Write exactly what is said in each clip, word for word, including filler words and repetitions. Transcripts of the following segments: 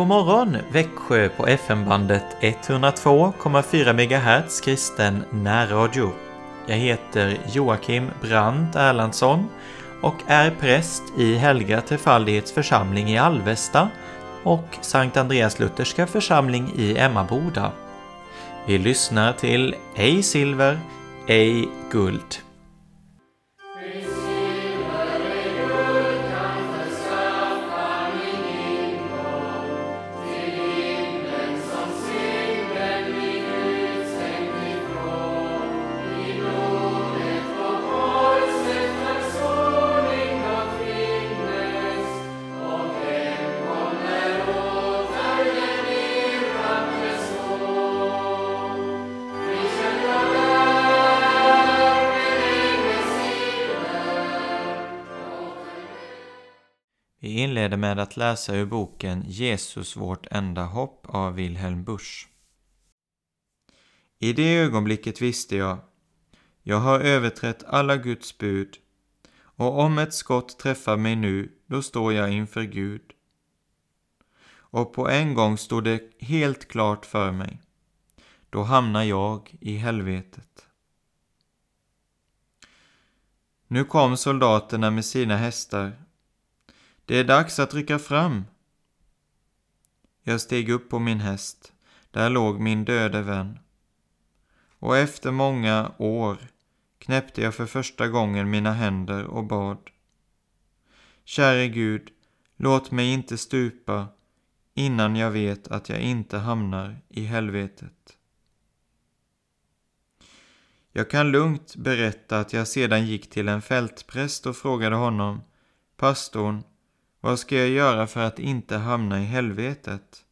God morgon Växjö på F M-bandet hundra två komma fyra megahertz kristen närradio. Jag heter Joakim Brandt Erlandsson och är präst i Helga Trefaldighetsförsamling i Alvesta och Sankt Andreas Lutherska församling i Emmaboda. Vi lyssnar till Ej Silver, Ej Guld. Vi inleder med att läsa ur boken Jesus vårt enda hopp av Wilhelm Busch. I det ögonblicket visste jag, jag har överträtt alla Guds bud, och om ett skott träffar mig nu, då står jag inför Gud. Och på en gång stod det helt klart för mig, då hamnar jag i helvetet. Nu kom soldaterna med sina hästar. Det är dags att rycka fram. Jag steg upp på min häst, där låg min döde vän. Och efter många år knäppte jag för första gången mina händer och bad. Käre Gud, låt mig inte stupa innan jag vet att jag inte hamnar i helvetet. Jag kan lugnt berätta att jag sedan gick till en fältpräst och frågade honom, pastorn, vad ska jag göra för att inte hamna i helvetet?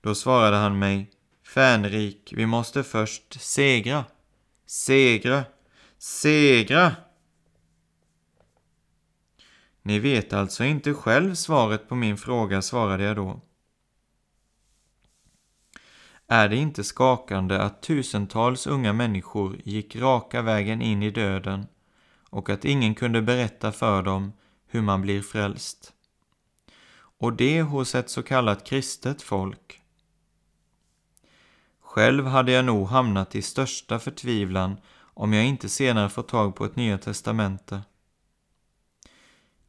Då svarade han mig, fänrik, vi måste först segra, segra, segra. Ni vet alltså inte själv svaret på min fråga, svarade jag då. Är det inte skakande att tusentals unga människor gick raka vägen in i döden och att ingen kunde berätta för dem hur man blir frälst. Och det hos ett så kallat kristet folk. Själv hade jag nog hamnat i största förtvivlan om jag inte senare får tag på ett nya testamente.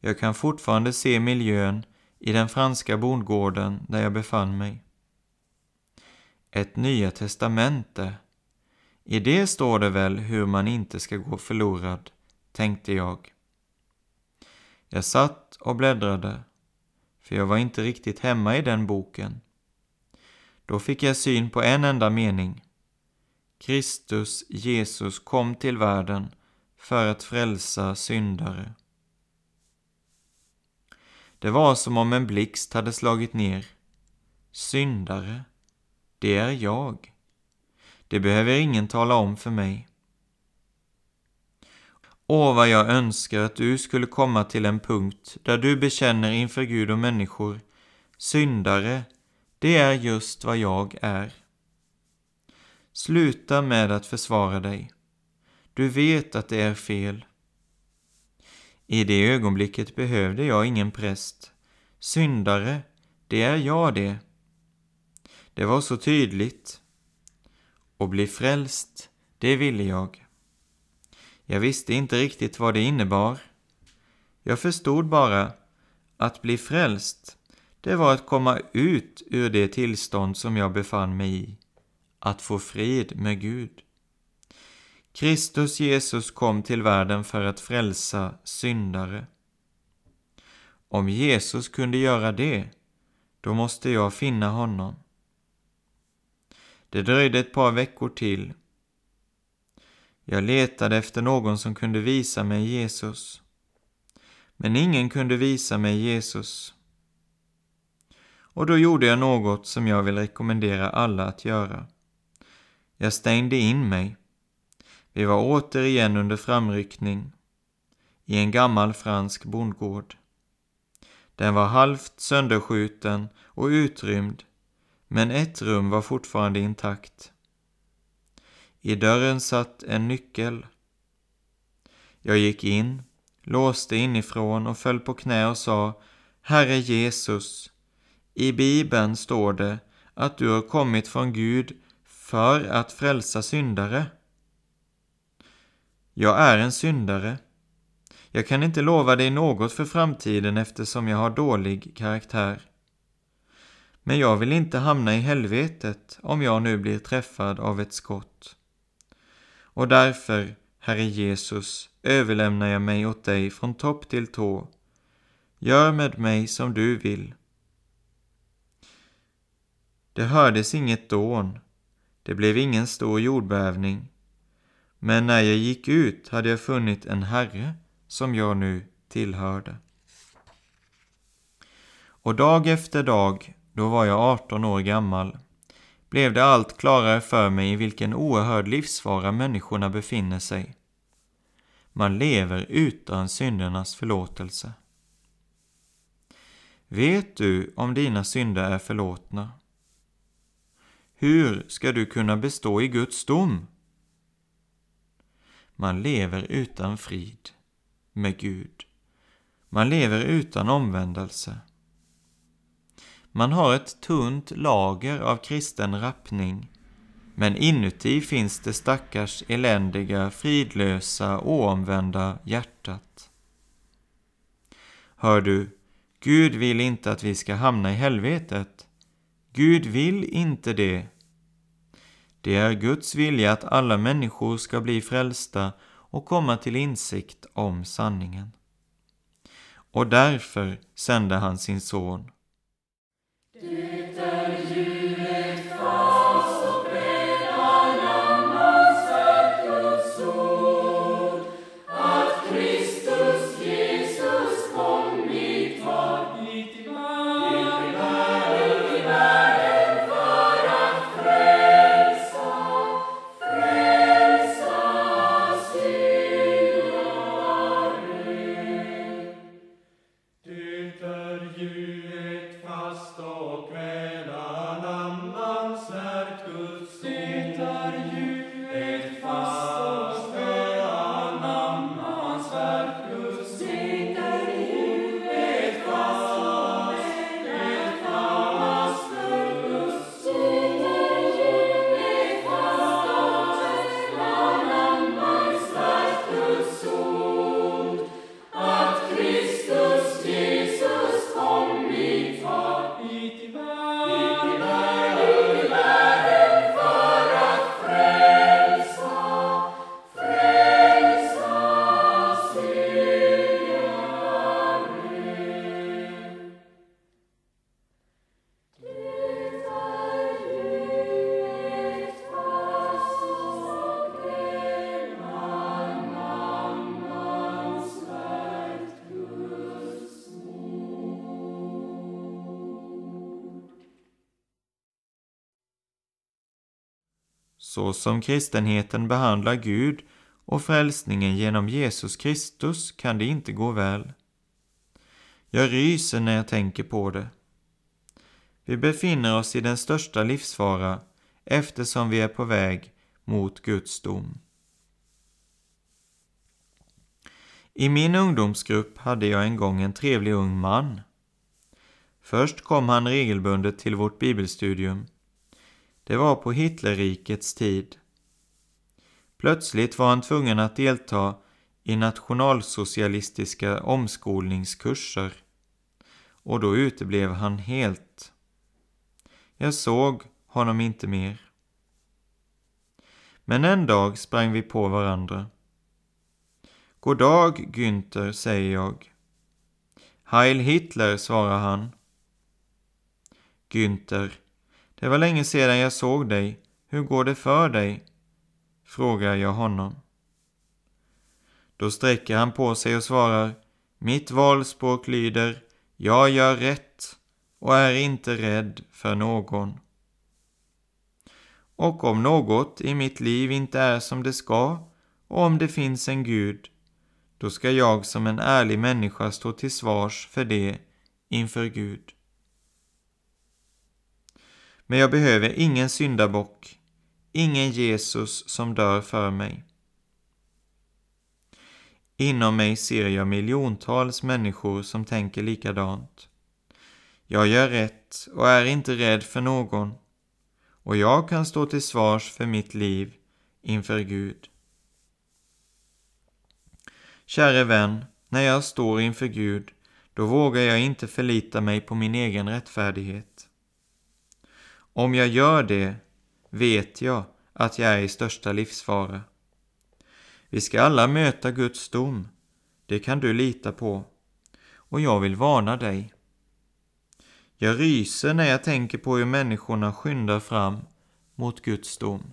Jag kan fortfarande se miljön i den franska bondgården där jag befann mig. Ett nya testamente. I det står det väl hur man inte ska gå förlorad, tänkte jag. Jag satt och bläddrade, för jag var inte riktigt hemma i den boken. Då fick jag syn på en enda mening. Kristus Jesus kom till världen för att frälsa syndare. Det var som om en blixt hade slagit ner. Syndare, det är jag. Det behöver ingen tala om för mig. Åh, vad jag önskar att du skulle komma till en punkt där du bekänner inför Gud och människor, syndare, det är just vad jag är. Sluta med att försvara dig. Du vet att det är fel. I det ögonblicket behövde jag ingen präst. Syndare, det är jag det. Det var så tydligt. Och bli frälst, det ville jag. Jag visste inte riktigt vad det innebar. Jag förstod bara att bli frälst, det var att komma ut ur det tillstånd som jag befann mig i. Att få frid med Gud. Kristus Jesus kom till världen för att frälsa syndare. Om Jesus kunde göra det, då måste jag finna honom. Det dröjde ett par veckor till. Jag letade efter någon som kunde visa mig Jesus. Men ingen kunde visa mig Jesus. Och då gjorde jag något som jag vill rekommendera alla att göra. Jag stängde in mig. Vi var återigen under framryckning. I en gammal fransk bondgård. Den var halvt sönderskjuten och utrymd. Men ett rum var fortfarande intakt. I dörren satt en nyckel. Jag gick in, låste inifrån och föll på knä och sa, Herre Jesus, I Bibeln står det att du har kommit från Gud för att frälsa syndare. Jag är en syndare. Jag kan inte lova dig något för framtiden eftersom jag har dålig karaktär. Men jag vill inte hamna i helvetet om jag nu blir träffad av ett skott. Och därför, Herre Jesus, överlämnar jag mig åt dig från topp till tå. Gör med mig som du vill. Det hördes inget dån. Det blev ingen stor jordbävning. Men när jag gick ut hade jag funnit en Herre som jag nu tillhörde. Och dag efter dag, då var jag arton år gammal, blev det allt klarare för mig i vilken oerhörd livsfara människorna befinner sig. Man lever utan syndernas förlåtelse. Vet du om dina synder är förlåtna? Hur ska du kunna bestå i Guds dom? Man lever utan frid med Gud. Man lever utan omvändelse. Man har ett tunt lager av kristen rappning, men inuti finns det stackars eländiga, fridlösa, oomvända hjärtat. Hör du, Gud vill inte att vi ska hamna i helvetet. Gud vill inte det. Det är Guds vilja att alla människor ska bli frälsta och komma till insikt om sanningen. Och därför sände han sin son. Det är ju ett fast och bred alla mans verk Guds ord, att Kristus Jesus kommit var hit i världen för att frälsa, frälsa syndare. Det är ju ett fast och så som kristenheten behandlar Gud och frälsningen genom Jesus Kristus kan det inte gå väl. Jag ryser när jag tänker på det. Vi befinner oss i den största livsfara eftersom vi är på väg mot Guds dom. I min ungdomsgrupp hade jag en gång en trevlig ung man. Först kom han regelbundet till vårt bibelstudium. Det var på Hitlerrikets tid. Plötsligt var han tvungen att delta i nationalsocialistiska omskolningskurser. Och då uteblev han helt. Jag såg honom inte mer. Men en dag sprang vi på varandra. God dag, Günther, säger jag. Heil Hitler, svarar han. Günther. Det var länge sedan jag såg dig. Hur går det för dig? Frågar jag honom. Då sträcker han på sig och svarar. Mitt valspråk lyder. Jag gör rätt och är inte rädd för någon. Och om något i mitt liv inte är som det ska och om det finns en Gud, då ska jag som en ärlig människa stå till svars för det inför Gud. Men jag behöver ingen syndabock, ingen Jesus som dör för mig. Inom mig ser jag miljontals människor som tänker likadant. Jag gör rätt och är inte rädd för någon, och jag kan stå till svars för mitt liv inför Gud. Käre vän, när jag står inför Gud, då vågar jag inte förlita mig på min egen rättfärdighet. Om jag gör det, vet jag att jag är i största livsfara. Vi ska alla möta Guds dom, det kan du lita på, och jag vill varna dig. Jag ryser när jag tänker på hur människorna skyndar fram mot Guds dom.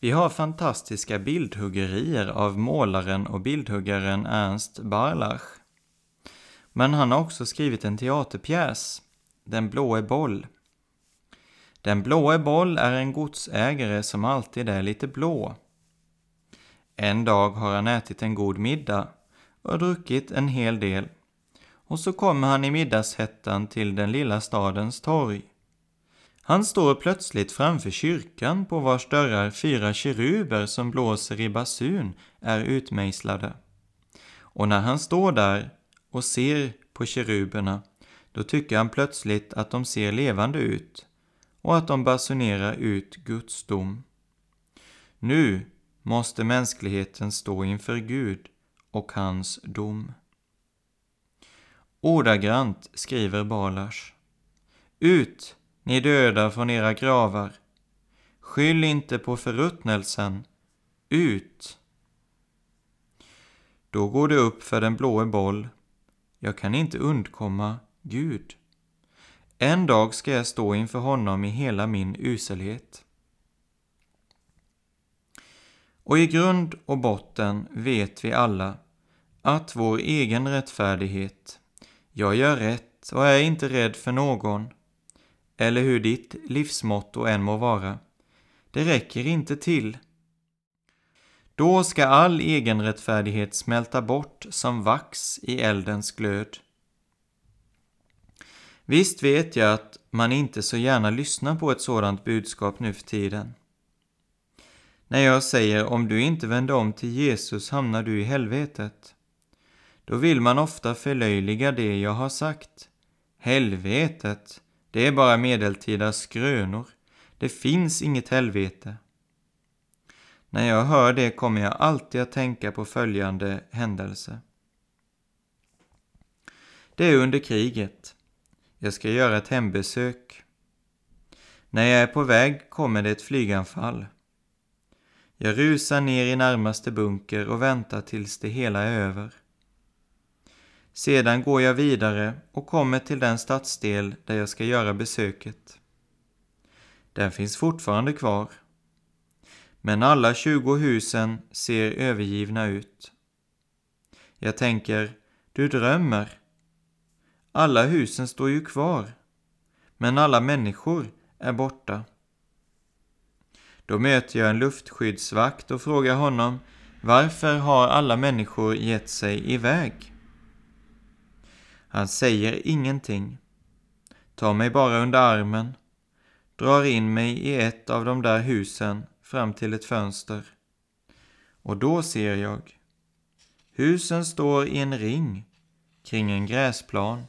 Vi har fantastiska bildhuggerier av målaren och bildhuggaren Ernst Barlach. Men han har också skrivit en teaterpjäs, Den blåa boll. Den blåa boll är en godsägare som alltid är lite blå. En dag har han ätit en god middag och druckit en hel del. Och så kommer han i middagshettan till den lilla stadens torg. Han står plötsligt framför kyrkan på vars dörrar fyra keruber som blåser i basun är utmejslade. Och när han står där och ser på keruberna, då tycker han plötsligt att de ser levande ut och att de basunerar ut Guds dom. Nu måste mänskligheten stå inför Gud och hans dom. Ordagrant skriver Barlach: Ut! Ni dödar från era gravar. Skyll inte på förruttnelsen. Ut! Då går det upp för den blåa boll. Jag kan inte undkomma Gud. En dag ska jag stå inför honom i hela min uselhet. Och i grund och botten vet vi alla att vår egen rättfärdighet, jag gör rätt och är inte rädd för någon, eller hur ditt livsmotto än må vara, det räcker inte till. Då ska all egenrättfärdighet smälta bort som vax i eldens glöd. Visst vet jag att man inte så gärna lyssnar på ett sådant budskap nu för tiden. När jag säger om du inte vänder om till Jesus hamnar du i helvetet, då vill man ofta förlöjliga det jag har sagt. Helvetet! Det är bara medeltida skrönor. Det finns inget helvete. När jag hör det kommer jag alltid att tänka på följande händelse. Det är under kriget. Jag ska göra ett hembesök. När jag är på väg kommer det ett flyganfall. Jag rusar ner i närmaste bunker och väntar tills det hela är över. Sedan går jag vidare och kommer till den stadsdel där jag ska göra besöket. Den finns fortfarande kvar. Men alla tjugo husen ser övergivna ut. Jag tänker, du drömmer. Alla husen står ju kvar. Men alla människor är borta. Då möter jag en luftskyddsvakt och frågar honom, varför har alla människor gett sig iväg? Han säger ingenting, tar mig bara under armen, drar in mig i ett av de där husen fram till ett fönster. Och då ser jag. Husen står i en ring kring en gräsplan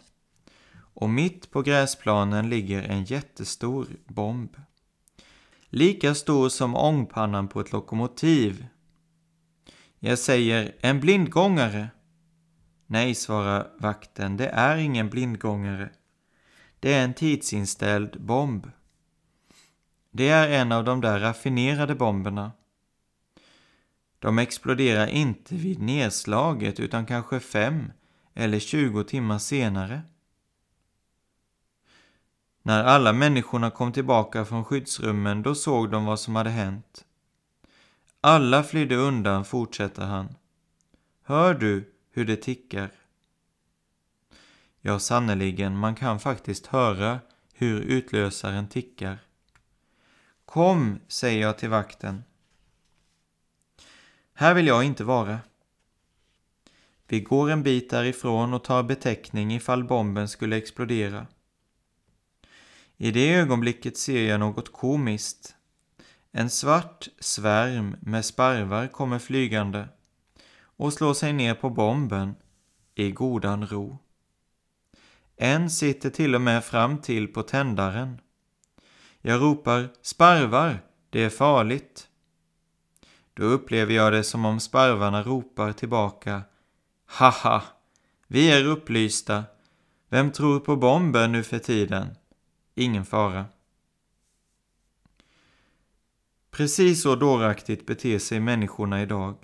och mitt på gräsplanen ligger en jättestor bomb. Lika stor som ångpannan på ett lokomotiv. Jag säger en blindgångare. Nej, svarar vakten, det är ingen blindgångare. Det är en tidsinställd bomb. Det är en av de där raffinerade bomberna. De exploderar inte vid nedslaget utan kanske fem eller tjugo timmar senare. När alla människorna kom tillbaka från skyddsrummen då såg de vad som hade hänt. Alla flydde undan, fortsätter han. Hör du hur det tickar? Ja, sannoliken, man kan faktiskt höra hur utlösaren tickar. Kom, säger jag till vakten. Här vill jag inte vara. Vi går en bit därifrån och tar betäckning ifall bomben skulle explodera. I det ögonblicket ser jag något komiskt. En svart svärm med sparvar kommer flygande och slår sig ner på bomben i godan ro. En sitter till och med fram till på tändaren. Jag ropar, sparvar, det är farligt. Då upplever jag det som om sparvarna ropar tillbaka. Haha, vi är upplysta. Vem tror på bomber nu för tiden? Ingen fara. Precis så dåraktigt beter sig människorna idag.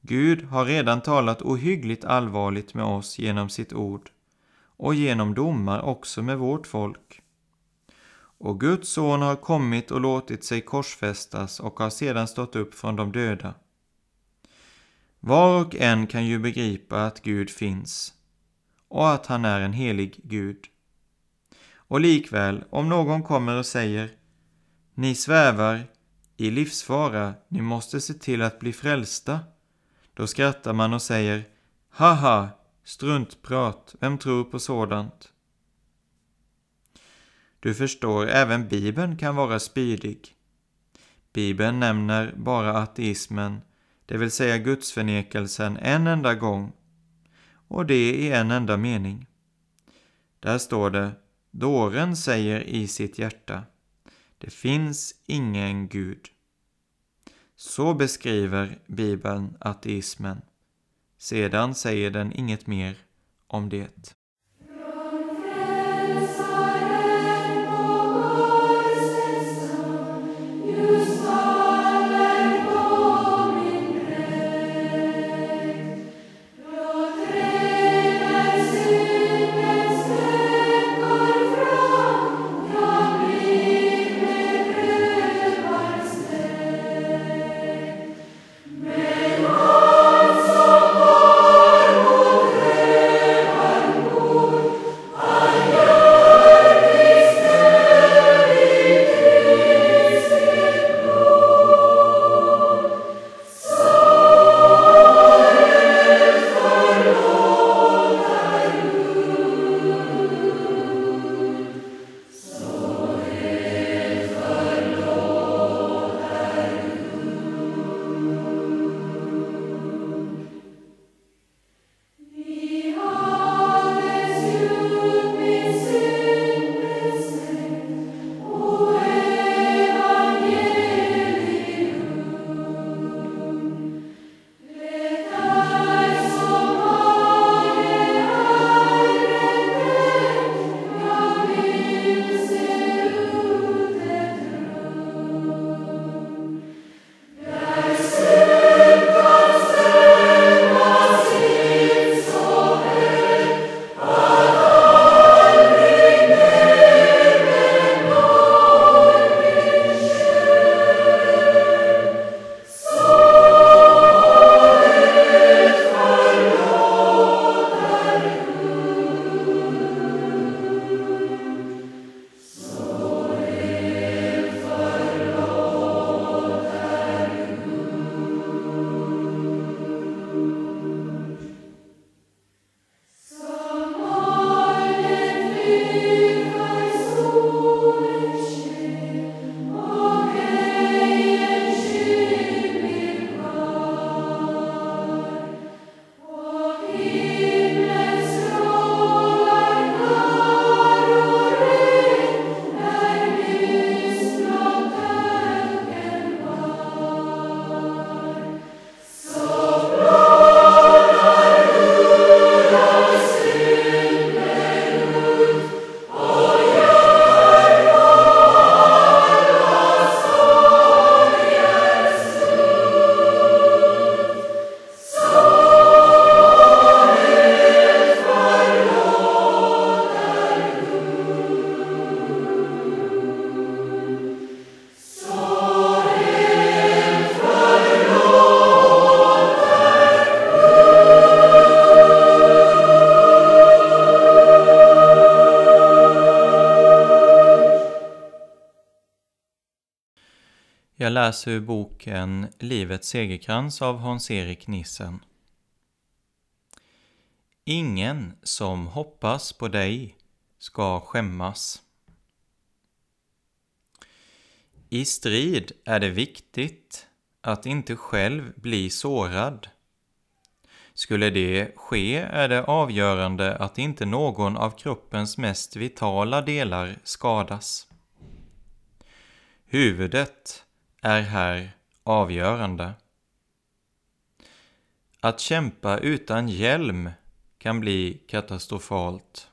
Gud har redan talat ohyggligt allvarligt med oss genom sitt ord och genom domar också med vårt folk. Och Guds son har kommit och låtit sig korsfästas och har sedan stått upp från de döda. Var och en kan ju begripa att Gud finns och att han är en helig Gud. Och likväl, om någon kommer och säger, ni svävar i livsfara, ni måste se till att bli frälsta. Då skrattar man och säger, haha, struntprat, vem tror på sådant? Du förstår, även Bibeln kan vara spydig. Bibeln nämner bara ateismen, det vill säga gudsförnekelsen, en enda gång. Och det i en enda mening. Där står det, dåren säger i sitt hjärta, det finns ingen Gud. Så beskriver Bibeln ateismen. Sedan säger den inget mer om det. Oh Jag läser ur boken Livets segerkrans av Hans-Erik Nissen. Ingen som hoppas på dig ska skämmas. I strid är det viktigt att inte själv bli sårad. Skulle det ske är det avgörande att inte någon av kroppens mest vitala delar skadas. Huvudet är här avgörande. Att kämpa utan hjälm kan bli katastrofalt.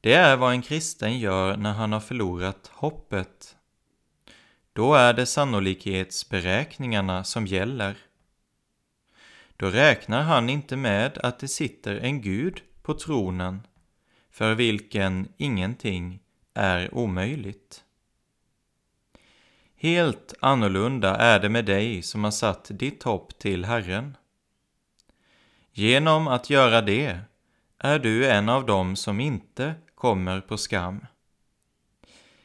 Det är vad en kristen gör när han har förlorat hoppet. Då är det sannolikhetsberäkningarna som gäller. Då räknar han inte med att det sitter en Gud på tronen, för vilken ingenting är omöjligt. Helt annorlunda är det med dig som har satt ditt hopp till Herren. Genom att göra det är du en av dem som inte kommer på skam.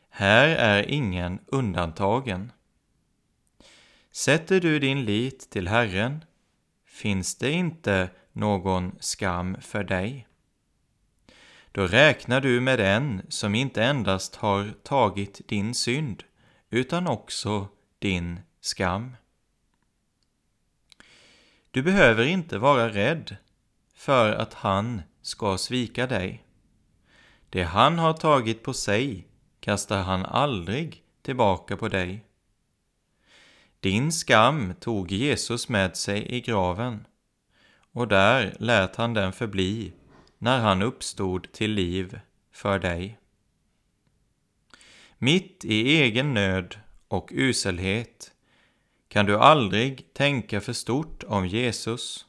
Här är ingen undantagen. Sätter du din lit till Herren finns det inte någon skam för dig. Då räknar du med den som inte endast har tagit din synd utan också din skam. Du behöver inte vara rädd för att han ska svika dig. Det han har tagit på sig kastar han aldrig tillbaka på dig. Din skam tog Jesus med sig i graven, och där lät han den förbli när han uppstod till liv för dig. Mitt i egen nöd och uselhet kan du aldrig tänka för stort om Jesus.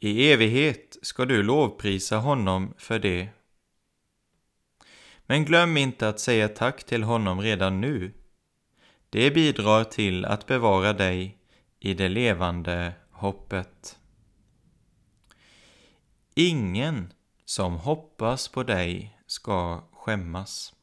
I evighet ska du lovprisa honom för det. Men glöm inte att säga tack till honom redan nu. Det bidrar till att bevara dig i det levande hoppet. Ingen som hoppas på dig ska skämmas.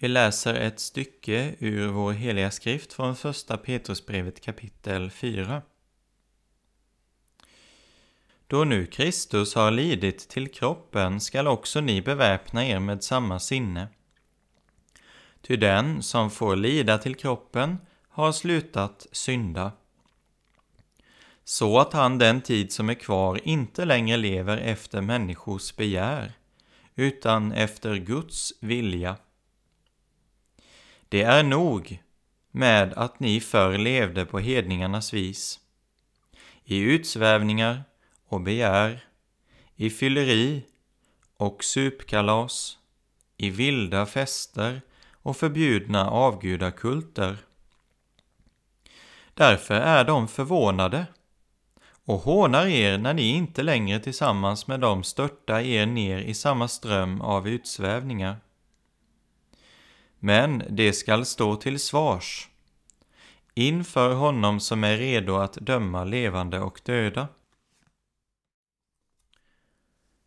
Vi läser ett stycke ur vår heliga skrift från första Petrusbrevet kapitel fyra. Då nu Kristus har lidit till kroppen skall också ni beväpna er med samma sinne. Ty den som får lida till kroppen har slutat synda, så att han den tid som är kvar inte längre lever efter människors begär, utan efter Guds vilja. Det är nog med att ni förr levde på hedningarnas vis, i utsvävningar och begär, i fylleri och supkalas, i vilda fester och förbjudna avgudakulter. Därför är de förvånade och hånar er när ni inte längre tillsammans med dem störtar er ner i samma ström av utsvävningar. Men det skall stå till svars inför honom som är redo att döma levande och döda.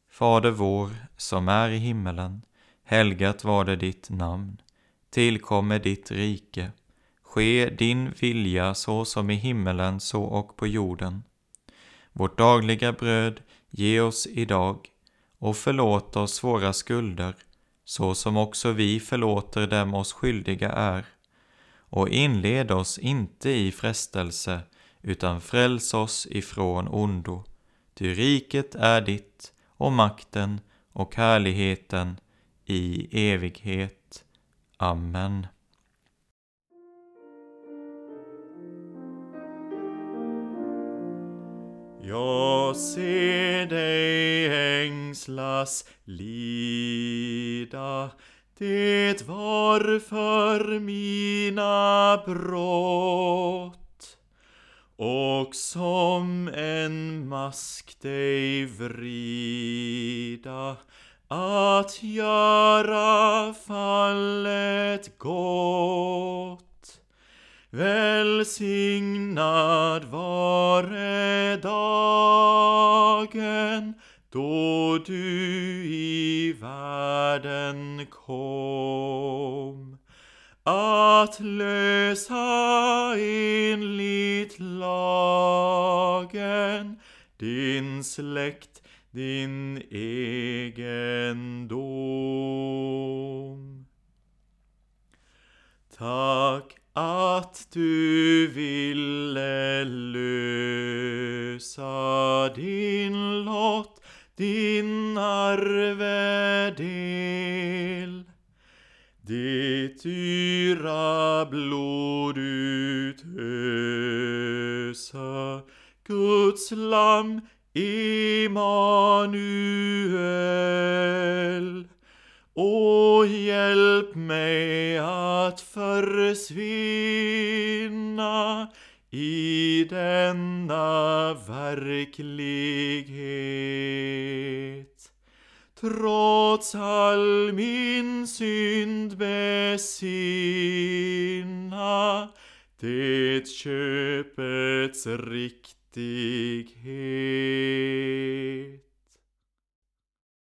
Fader vår som är i himmelen, helgat var det ditt namn, tillkommer ditt rike, ske din vilja så som i himmelen så och på jorden. Vårt dagliga bröd ge oss idag och förlåt oss våra skulder, så som också vi förlåter dem oss skyldiga är. Och inled oss inte i frestelse, utan fräls oss ifrån ondo. Ty riket är ditt och makten och härligheten i evighet. Amen. Jag ser dig ängslas lida, det var för mina brott, och som en mask dig vrida, att göra fallet gott. Välsignad vare dagen då du i världen kom, att lösa enligt lagen din släkt, din egendom. Tack att du ville lösa din lott, din arvedel. Det yra blod utösa, Guds lamm Immanuel. Åh, hjälp mig att försvinna i denna verklighet. Trots all min synd besinna det köpets riktighet.